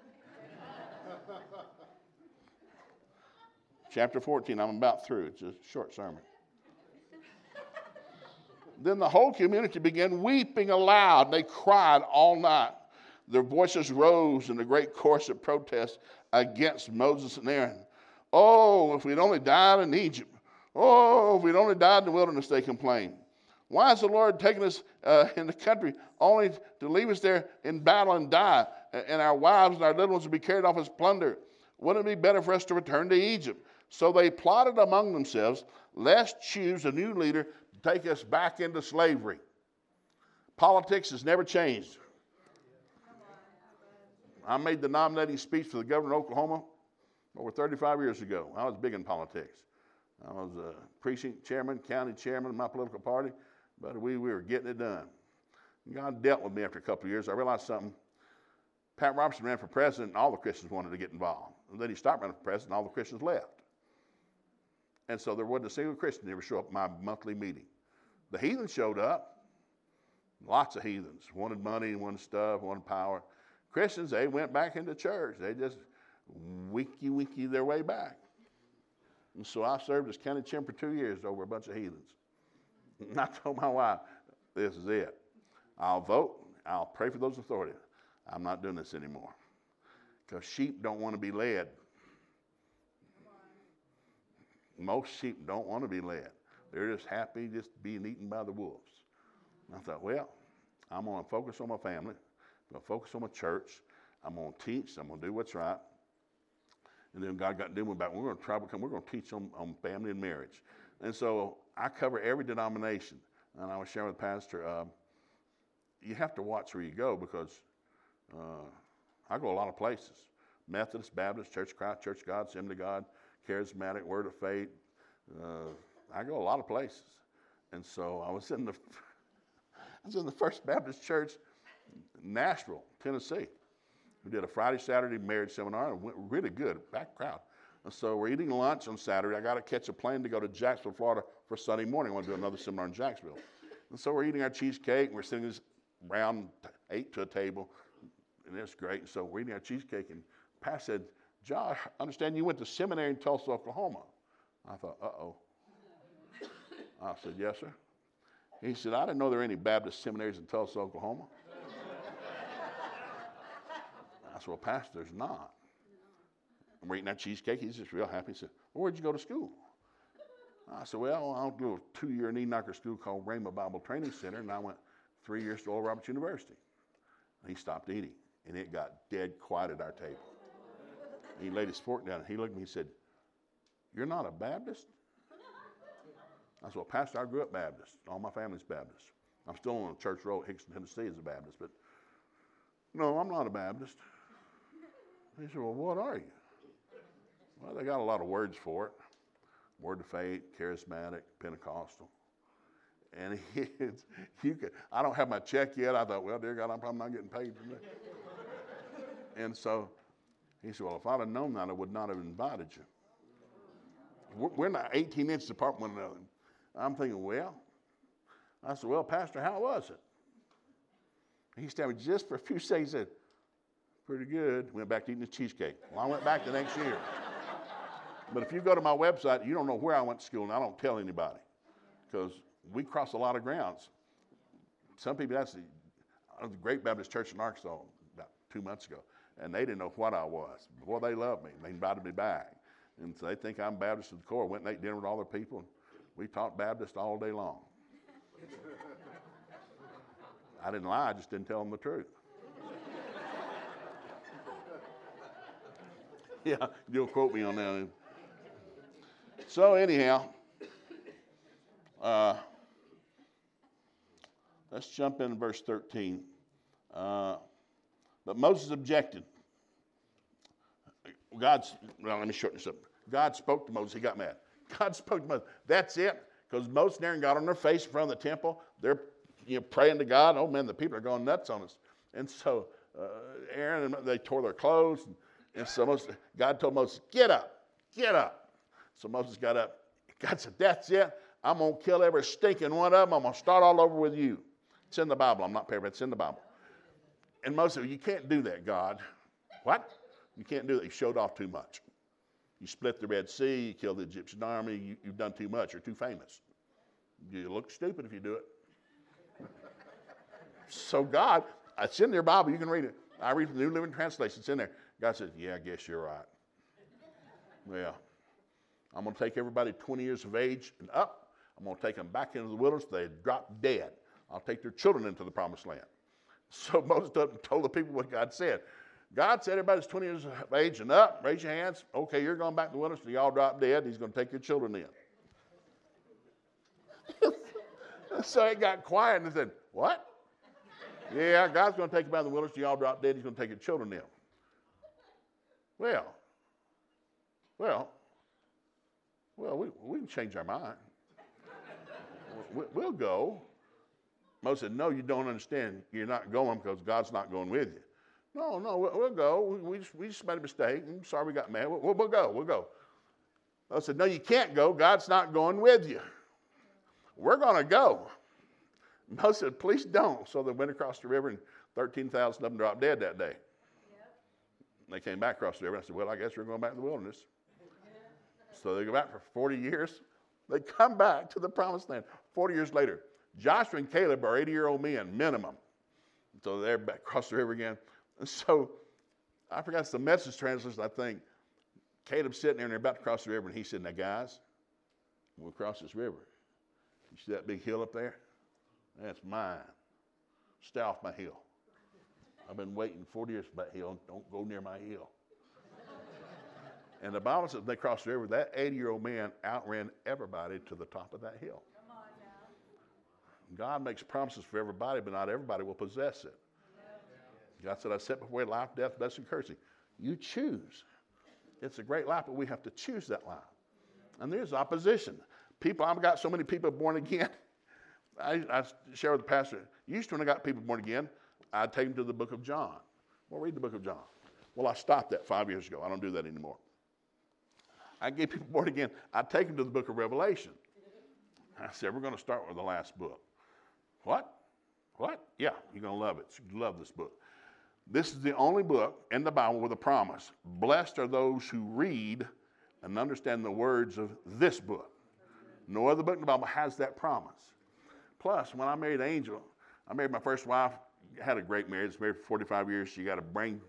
Chapter 14, I'm about through. It's a short sermon. Then the whole community began weeping aloud. They cried all night. Their voices rose in a great chorus of protest against Moses and Aaron. Oh, if we'd only died in Egypt. Oh, if we'd only died in the wilderness, they complained. Why has the Lord taken us in the country only to leave us there in battle and die, and our wives and our little ones will be carried off as plunder? Wouldn't it be better for us to return to Egypt? So they plotted among themselves, let's choose a new leader to take us back into slavery. Politics has never changed. I made the nominating speech for the governor of Oklahoma over 35 years ago. I was big in politics. I was a precinct chairman, county chairman of my political party, but we were getting it done. And God dealt with me after a couple of years. I realized something. Pat Robertson ran for president, and all the Christians wanted to get involved. And then he stopped running for president, and all the Christians left. And so there wasn't a single Christian that ever showed up at my monthly meeting. The heathens showed up. Lots of heathens. Wanted money, wanted stuff, wanted power. Christians, they went back into church. They just winky their way back. And so I served as county chairman for 2 years over a bunch of heathens. And I told my wife, this is it. I'll vote. I'll pray for those authorities. I'm not doing this anymore. Because sheep don't want to be led. Most sheep don't want to be led. They're just happy just being eaten by the wolves. And I thought, well, I'm going to focus on my family. I'm going to focus on my church. I'm going to teach. I'm going to do what's right. And then God got doing about, we're going to try to come. We're going to teach on family and marriage. And so I cover every denomination. And I was sharing with the pastor, you have to watch where you go because I go a lot of places. Methodist, Baptist, Church of Christ, Church of God, Assembly of God, Charismatic, Word of Faith. I go a lot of places. And so I was in the First Baptist Church in Nashville, Tennessee. We did a Friday, Saturday marriage seminar, and it went really good, packed crowd. And so we're eating lunch on Saturday. I got to catch a plane to go to Jacksonville, Florida for Sunday morning. I want to do another seminar in Jacksonville. And so we're eating our cheesecake, and we're sitting this round eight to a table, and it's great. And so we're eating our cheesecake, and Pat said, "Josh, I understand you went to seminary in Tulsa, Oklahoma." I thought, uh-oh. I said, "Yes, sir." He said, "I didn't know there were any Baptist seminaries in Tulsa, Oklahoma." I said, "Well, Pastor, there's not." And we're eating that cheesecake. He's just real happy. He said, "Well, where'd you go to school?" I said, "Well, I'll do a 2-year knee knocker school called Rhema Bible Training Center." And I went 3 years to Oral Roberts University. And he stopped eating. And it got dead quiet at our table. And he laid his fork down. And he looked at me and said, "You're not a Baptist?" I said, "Well, Pastor, I grew up Baptist. All my family's Baptist. I'm still on a church road at Hickson, Tennessee as a Baptist. But no, I'm not a Baptist." He said, "Well, what are you?" Well, they got a lot of words for it. Word of Faith, Charismatic, Pentecostal. And I don't have my check yet. I thought, well, dear God, I'm probably not getting paid today. And so he said, "Well, if I'd have known that, I would not have invited you." We're not 18 inches apart from one another. I'm thinking, well, I said, "Well, Pastor, how was it?" He stared just for a few seconds. He said, "Pretty good." Went back to eating the cheesecake. Well, I went back the next year. But if you go to my website, you don't know where I went to school, and I don't tell anybody because we cross a lot of grounds. Some people asked me, I was at the Great Baptist Church in Arkansas about 2 months ago, and they didn't know what I was. Boy, they loved me. They invited me back. And so they think I'm Baptist to the core. Went and ate dinner with all their people, and we taught Baptist all day long. I didn't lie. I just didn't tell them the truth. Yeah, you'll quote me on that. So anyhow, let's jump into verse 13. But Moses objected. Let me shorten this up. God spoke to Moses. He got mad. God spoke to Moses. That's it. Because Moses and Aaron got on their face in front of the temple. They're praying to God. Oh, man, the people are going nuts on us. And so Aaron, they tore their clothes. And so God told Moses, "Get up, get up." So Moses got up. God said, "That's it. I'm going to kill every stinking one of them. I'm going to start all over with you." It's in the Bible. I'm not paraphrasing. It's in the Bible. And Moses said, "You can't do that, God." What? You can't do that. You showed off too much. You split the Red Sea. You killed the Egyptian army. You've done too much. You're too famous. You look stupid if you do it. So God, it's in your Bible. You can read it. I read the New Living Translation. It's in there. God says, "Yeah, I guess you're right. Well, I'm going to take everybody 20 years of age and up. I'm going to take them back into the wilderness. They drop dead. I'll take their children into the promised land." So Moses told the people what God said. God said, "Everybody's 20 years of age and up. Raise your hands. Okay, you're going back to the wilderness. You all drop dead. He's going to take your children in." So it got quiet and they said, "What?" "Yeah, God's going to take you out of the wilderness. You all drop dead. He's going to take your children in." Well, we can change our mind. We'll go. Moses said, "No, you don't understand. You're not going because God's not going with you." No, we'll go. We just made a mistake. I'm sorry we got mad. We'll go. I said, "No, you can't go. God's not going with you. We're going to go." Moses said, "Please don't." So they went across the river and 13,000 of them dropped dead that day. They came back across the river. I said, "Well, I guess we're going back to the wilderness." So they go back for 40 years. They come back to the promised land 40 years later. Joshua and Caleb are 80-year-old men, minimum. So they're back across the river again. And so I forgot it's the Message translation, I think. Caleb's sitting there and they're about to cross the river. And he said, "Now, guys, we'll cross this river. You see that big hill up there? That's mine. Stay off my hill. I've been waiting 40 years for that hill. Don't go near my hill." And the Bible says they crossed the river. That 80-year-old man outran everybody to the top of that hill. Come on now. God makes promises for everybody, but not everybody will possess it. God said, I set before you life, death, blessing, cursing. You choose. It's a great life, but we have to choose that life. And there's opposition. People, I've got so many people born again. I share with the pastor, used to when I got people born again, I'd take them to the book of John. Well, read the book of John. Well, I stopped that 5 years ago. I don't do that anymore. I get people born again. I take them to the book of Revelation. I said, we're going to start with the last book. What? Yeah, you're going to love it. You love this book. This is the only book in the Bible with a promise. Blessed are those who read and understand the words of this book. No other book in the Bible has that promise. Plus, when I married Angel, I married my first wife, had a great marriage, married for 45 years. She got a brain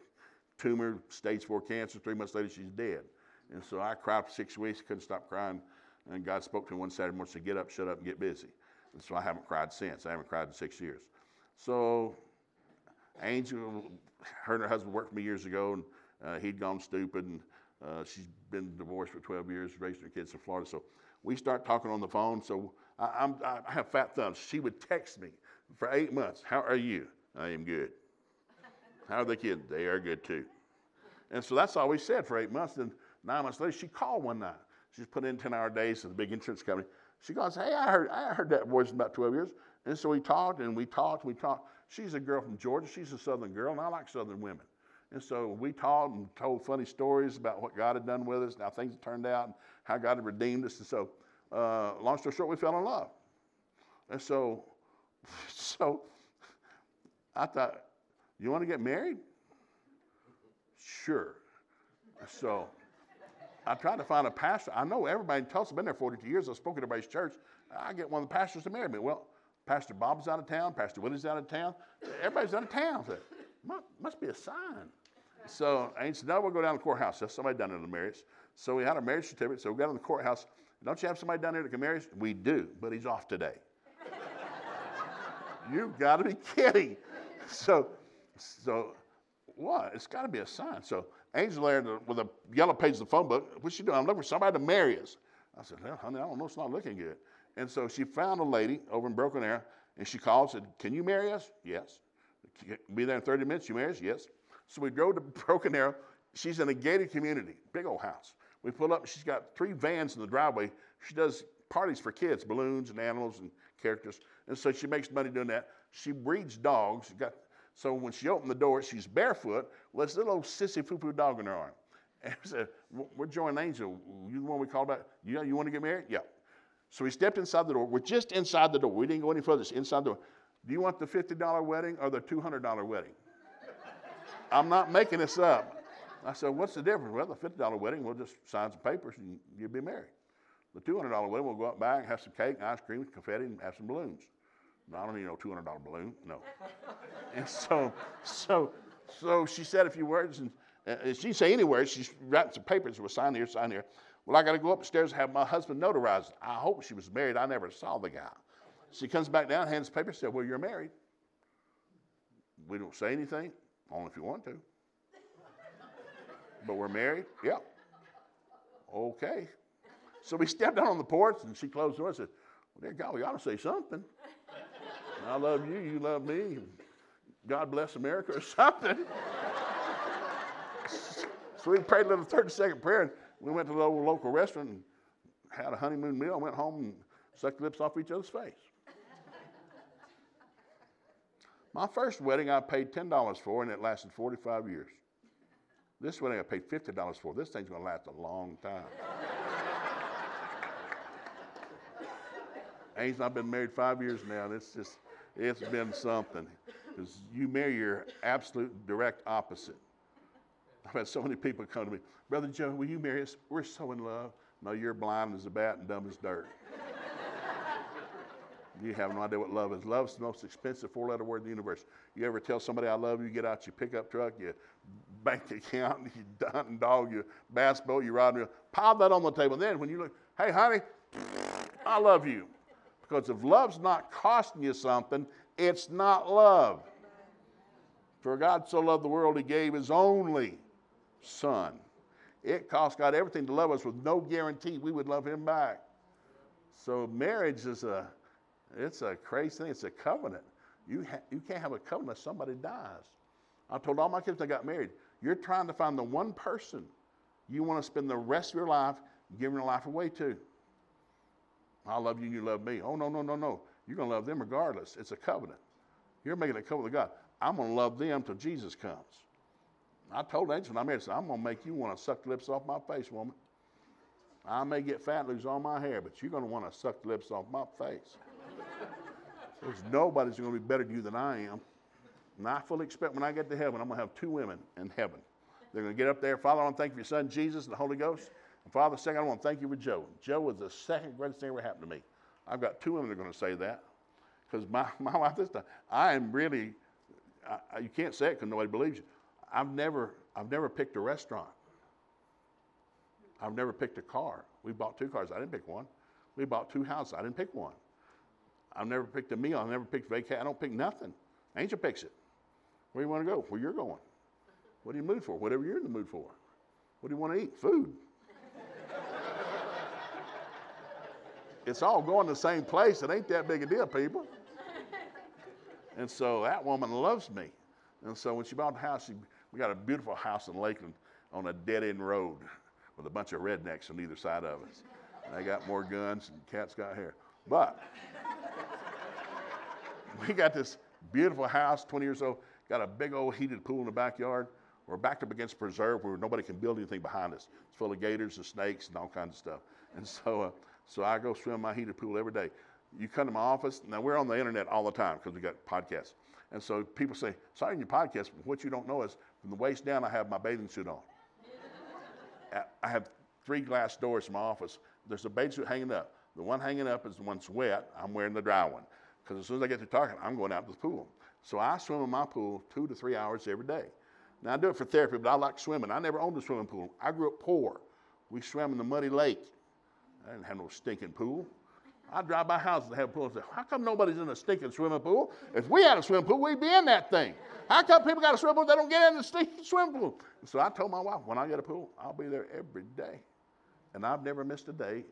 tumor, stage 4 cancer. 3 months later, she's dead. And so I cried for 6 weeks, couldn't stop crying. And God spoke to me one Saturday morning, said, get up, shut up, and get busy. And so I haven't cried since. I haven't cried in 6 years. So Angel, her and her husband worked for me years ago, and he'd gone stupid, and she's been divorced for 12 years, raised her kids in Florida. So we start talking on the phone. So I have fat thumbs. She would text me for 8 months. How are you? I am good. How are the kids? They are good too. And so that's all we said for 8 months. And 9 months later, she called one night. She's put in 10-hour days at the big insurance company. She goes, hey, I heard that voice in about 12 years. And so we talked and we talked and we talked. She's a girl from Georgia. She's a southern girl, and I like southern women. And so we talked and told funny stories about what God had done with us and how things had turned out and how God had redeemed us. And so long story short, we fell in love. And so I thought, you want to get married? Sure. So I tried to find a pastor. I know everybody in Tulsa has been there 42 years. I spoke at everybody's church. I get one of the pastors to marry me. Well, Pastor Bob's out of town. Pastor Willie's out of town. Everybody's out of town. I said, must be a sign. So I said, no, we'll go down to the courthouse. That's somebody down there to marry us. So we had our marriage certificate. So we got in the courthouse. Don't you have somebody down there that can marry us? We do, but he's off today. You've got to be kidding. So what? It's got to be a sign. So Angel there with a yellow page of the phone book. What's she doing? I'm looking for somebody to marry us. I said, well, honey, I don't know. It's not looking good. And so she found a lady over in Broken Arrow, and she called and said, can you marry us? Yes. Be there in 30 minutes. You marry us? Yes. So we drove to Broken Arrow. She's in a gated community, big old house. We pull up, and she's got 3 vans in the driveway. She does parties for kids, balloons and animals and characters. And so she makes money doing that. She breeds dogs. So when she opened the door, she's barefoot with this little old sissy poo-poo dog in her arm. And I said, we're Joe and Angel. You the one we called about? Yeah, you want to get married? Yeah. So we stepped inside the door. We're just inside the door. We didn't go any further. It's inside the door. Do you want the $50 wedding or the $200 wedding? I'm not making this up. I said, what's the difference? Well, the $50 wedding, we'll just sign some papers and you'll be married. The $200 wedding, we'll go out back and have some cake, ice cream, confetti, and have some balloons. No, I don't need no $200 balloon, no. And so she said a few words, and she didn't say anywhere. She's writing some papers. We'll sign here, sign here. Well, I got to go upstairs and have my husband notarized. I hope she was married. I never saw the guy. She comes back down, hands the paper, said, well, you're married. We don't say anything, only if you want to. But we're married? Yeah. Okay. So we stepped out on the porch, and she closed the door and said, well, dear God, we ought to say something. I love you, you love me. God bless America or something. So we prayed a little 30-second prayer, and we went to the local restaurant and had a honeymoon meal and went home and sucked lips off each other's face. My first wedding I paid $10 for, and it lasted 45 years. This wedding I paid $50 for. This thing's going to last a long time. Angel, I've been married 5 years now, and it's been something. Because you marry your absolute direct opposite. I've had so many people come to me, Brother Joe, will you marry us? We're so in love. No, you're blind as a bat and dumb as dirt. You have no idea what love is. Love's the most expensive 4-letter word in the universe. You ever tell somebody I love you, get out your pickup truck, your bank account, your hunting dog, your bass boat, your rod and reel, pile that on the table. And then when you look, hey, honey, I love you. Because if love's not costing you something, it's not love. For God so loved the world, he gave his only son. It cost God everything to love us with no guarantee we would love him back. So marriage is it's a crazy thing. It's a covenant. You can't have a covenant if somebody dies. I told all my kids when I got married, you're trying to find the one person you want to spend the rest of your life giving your life away to. I love you, you love me. Oh, no, no, no, no. You're going to love them regardless. It's a covenant. You're making a covenant with God. I'm going to love them till Jesus comes. I told Angel when I married, I said, I'm going to make you want to suck the lips off my face, woman. I may get fat, lose all my hair, but you're going to want to suck the lips off my face. Because nobody's going to be better to you than I am. And I fully expect when I get to heaven, I'm going to have two women in heaven. They're going to get up there. Father, I want to thank you for your son, Jesus, and the Holy Ghost. And Father, second, I want to thank you for Joe. Joe was the second greatest thing that ever happened to me. I've got two women that are going to say that. Because my wife this time, I am really, you can't say it because nobody believes you. I've never picked a restaurant. I've never picked a car. We bought two cars. I didn't pick one. We bought two houses. I didn't pick one. I've never picked a meal. I've never picked vacation. I don't pick nothing. Angel picks it. Where do you want to go? Where you're going. What are you in the mood for? Whatever you're in the mood for. What do you want to eat? Food. It's all going to the same place. It ain't that big a deal, people. And so that woman loves me. And so when she bought the house, we got a beautiful house in Lakeland on a dead-end road with a bunch of rednecks on either side of us. And they got more guns and cats got hair. But we got this beautiful house, 20 years old, got a big old heated pool in the backyard. We're backed up against a preserve where nobody can build anything behind us. It's full of gators and snakes and all kinds of stuff. And so I go swim in my heated pool every day. You come to my office. Now, we're on the internet all the time because we got podcasts. And so people say, sorry in your podcast, but what you don't know is from the waist down, I have my bathing suit on. I have three glass doors in my office. There's a bathing suit hanging up. The one hanging up is the one's wet. I'm wearing the dry one. Because as soon as I get to talking, I'm going out to the pool. So I swim in my pool 2 to 3 hours every day. Now, I do it for therapy, but I like swimming. I never owned a swimming pool. I grew up poor. We swam in the muddy lake. I didn't have no stinking pool. I drive by houses that have pools. And say, how come nobody's in a stinking swimming pool? If we had a swimming pool, we'd be in that thing. How come people got a swimming pool? They don't get in the stinking swimming pool. So I told my wife, when I get a pool, I'll be there every day. And I've never missed a day.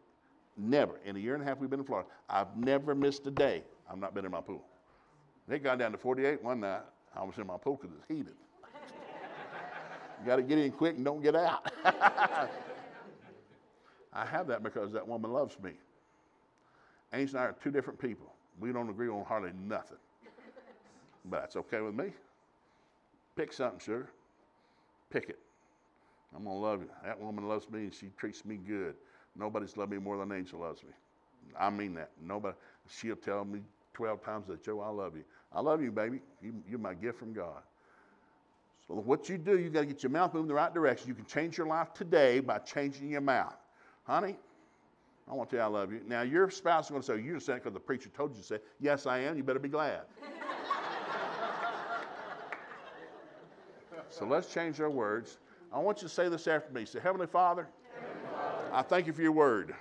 Never. In a year and a half we've been in Florida, I've never missed a day. I've not been in my pool. They got down to 48 one night. I was in my pool because it's heated. You got to get in quick and don't get out. I have that because that woman loves me. Angel and I are two different people. We don't agree on hardly nothing. But that's okay with me. Pick something, sure. Pick it. I'm going to love you. That woman loves me and she treats me good. Nobody's loved me more than Angel loves me. I mean that. Nobody. She'll tell me 12 times that, Joe, I love you. I love you, baby. You're my gift from God. So what you do, you got to get your mouth moving in the right direction. You can change your life today by changing your mouth. Honey, I want to tell you I love you. Now, your spouse is going to say, you just said it because the preacher told you to say it. Yes, I am. You better be glad. So let's change our words. I want you to say this after me. Say, Heavenly Father, I thank you for your word.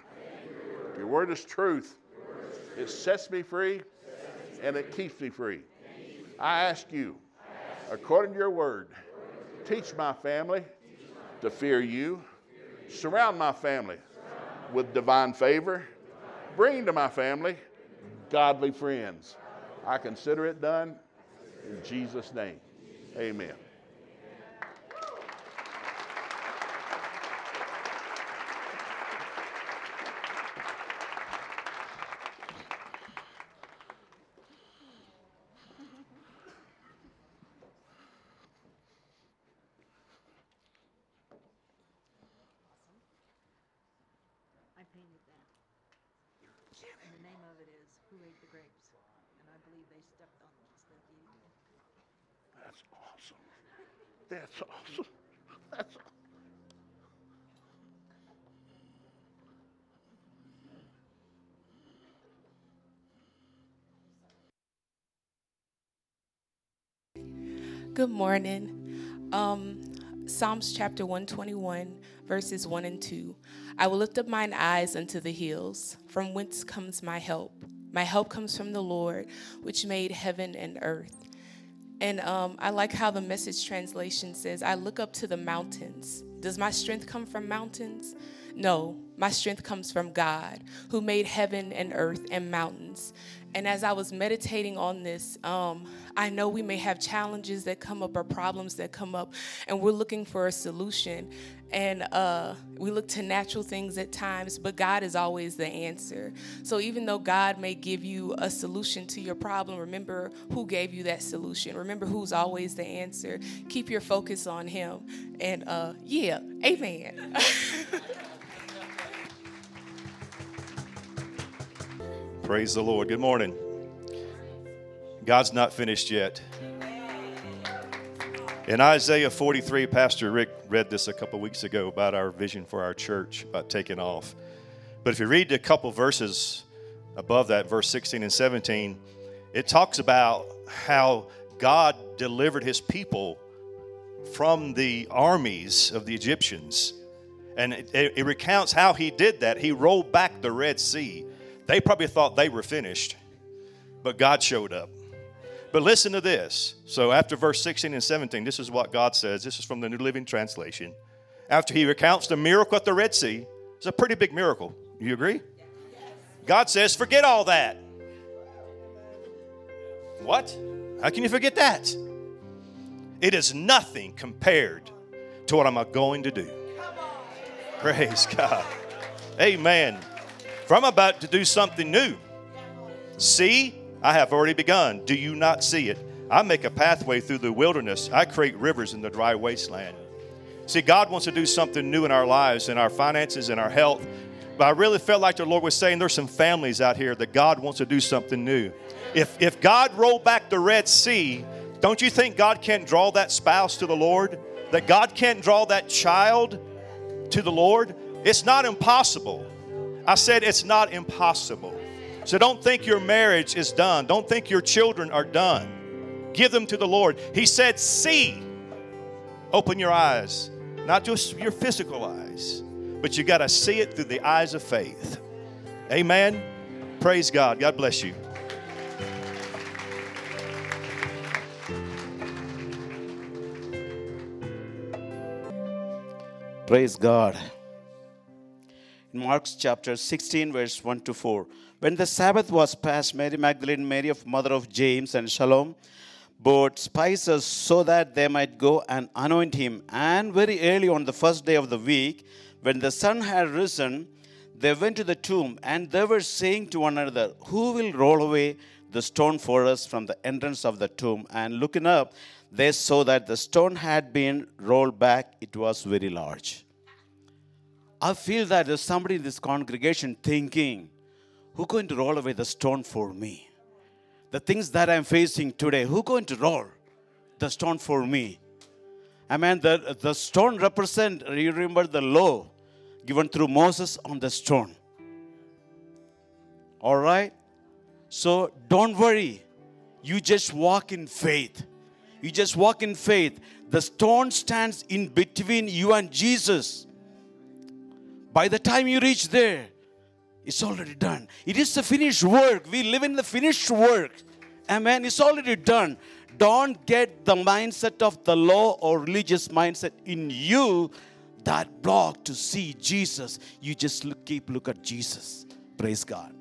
Your word is truth. It sets me free and it keeps me free. I ask you, according to your word, teach my family to fear you. Surround my family with divine favor. Bring to my family godly friends. I consider it done in Jesus' name. Amen. Good morning. Psalms chapter 121, verses 1 and 2. I will lift up mine eyes unto the hills, from whence comes my help. My help comes from the Lord, which made heaven and earth. And I like how the Message translation says, I look up to the mountains. Does my strength come from mountains? No, my strength comes from God, who made heaven and earth and mountains. And as I was meditating on this, I know we may have challenges that come up or problems that come up, and we're looking for a solution. And we look to natural things at times, but God is always the answer. So even though God may give you a solution to your problem, remember who gave you that solution. Remember who's always the answer. Keep your focus on Him. And yeah, amen. Praise the Lord. Good morning. God's not finished yet. In Isaiah 43, Pastor Rick read this a couple weeks ago about our vision for our church, about taking off. But if you read a couple verses above that, verse 16 and 17, it talks about how God delivered His people from the armies of the Egyptians. And it recounts how He did that. He rolled back the Red Sea. They probably thought they were finished, but God showed up. But listen to this. So after verse 16 and 17, this is what God says. This is from the New Living Translation. After He recounts the miracle at the Red Sea, it's a pretty big miracle. You agree? God says, forget all that. What? How can you forget that? It is nothing compared to what I'm going to do. Praise God. Amen. For I'm about to do something new. See? I have already begun. Do you not see it? I make a pathway through the wilderness. I create rivers in the dry wasteland. See, God wants to do something new in our lives, in our finances, in our health. But I really felt like the Lord was saying there's some families out here that God wants to do something new. If God rolled back the Red Sea, don't you think God can't draw that spouse to the Lord? That God can't draw that child to the Lord? It's not impossible. I said it's not impossible. So don't think your marriage is done. Don't think your children are done. Give them to the Lord. He said, see, open your eyes, not just your physical eyes, but you got to see it through the eyes of faith. Amen. Praise God. God bless you. Praise God. In Mark chapter 16, verse 1 to 4. When the Sabbath was past, Mary Magdalene, Mary of mother of James and Shalom, bought spices so that they might go and anoint him. And very early on the first day of the week, when the sun had risen, they went to the tomb, and they were saying to one another, who will roll away the stone for us from the entrance of the tomb? And looking up, they saw that the stone had been rolled back. It was very large. I feel that there's somebody in this congregation thinking, who's going to roll away the stone for me? The things that I'm facing today, who's going to roll the stone for me? I mean, the stone represents, you remember the law given through Moses on the stone. All right? So don't worry. You just walk in faith. You just walk in faith. The stone stands in between you and Jesus. By the time you reach there, it's already done. It is the finished work. We live in the finished work. Amen. It's already done. Don't get the mindset of the law or religious mindset in you that block to see Jesus. You just keep look at Jesus. Praise God.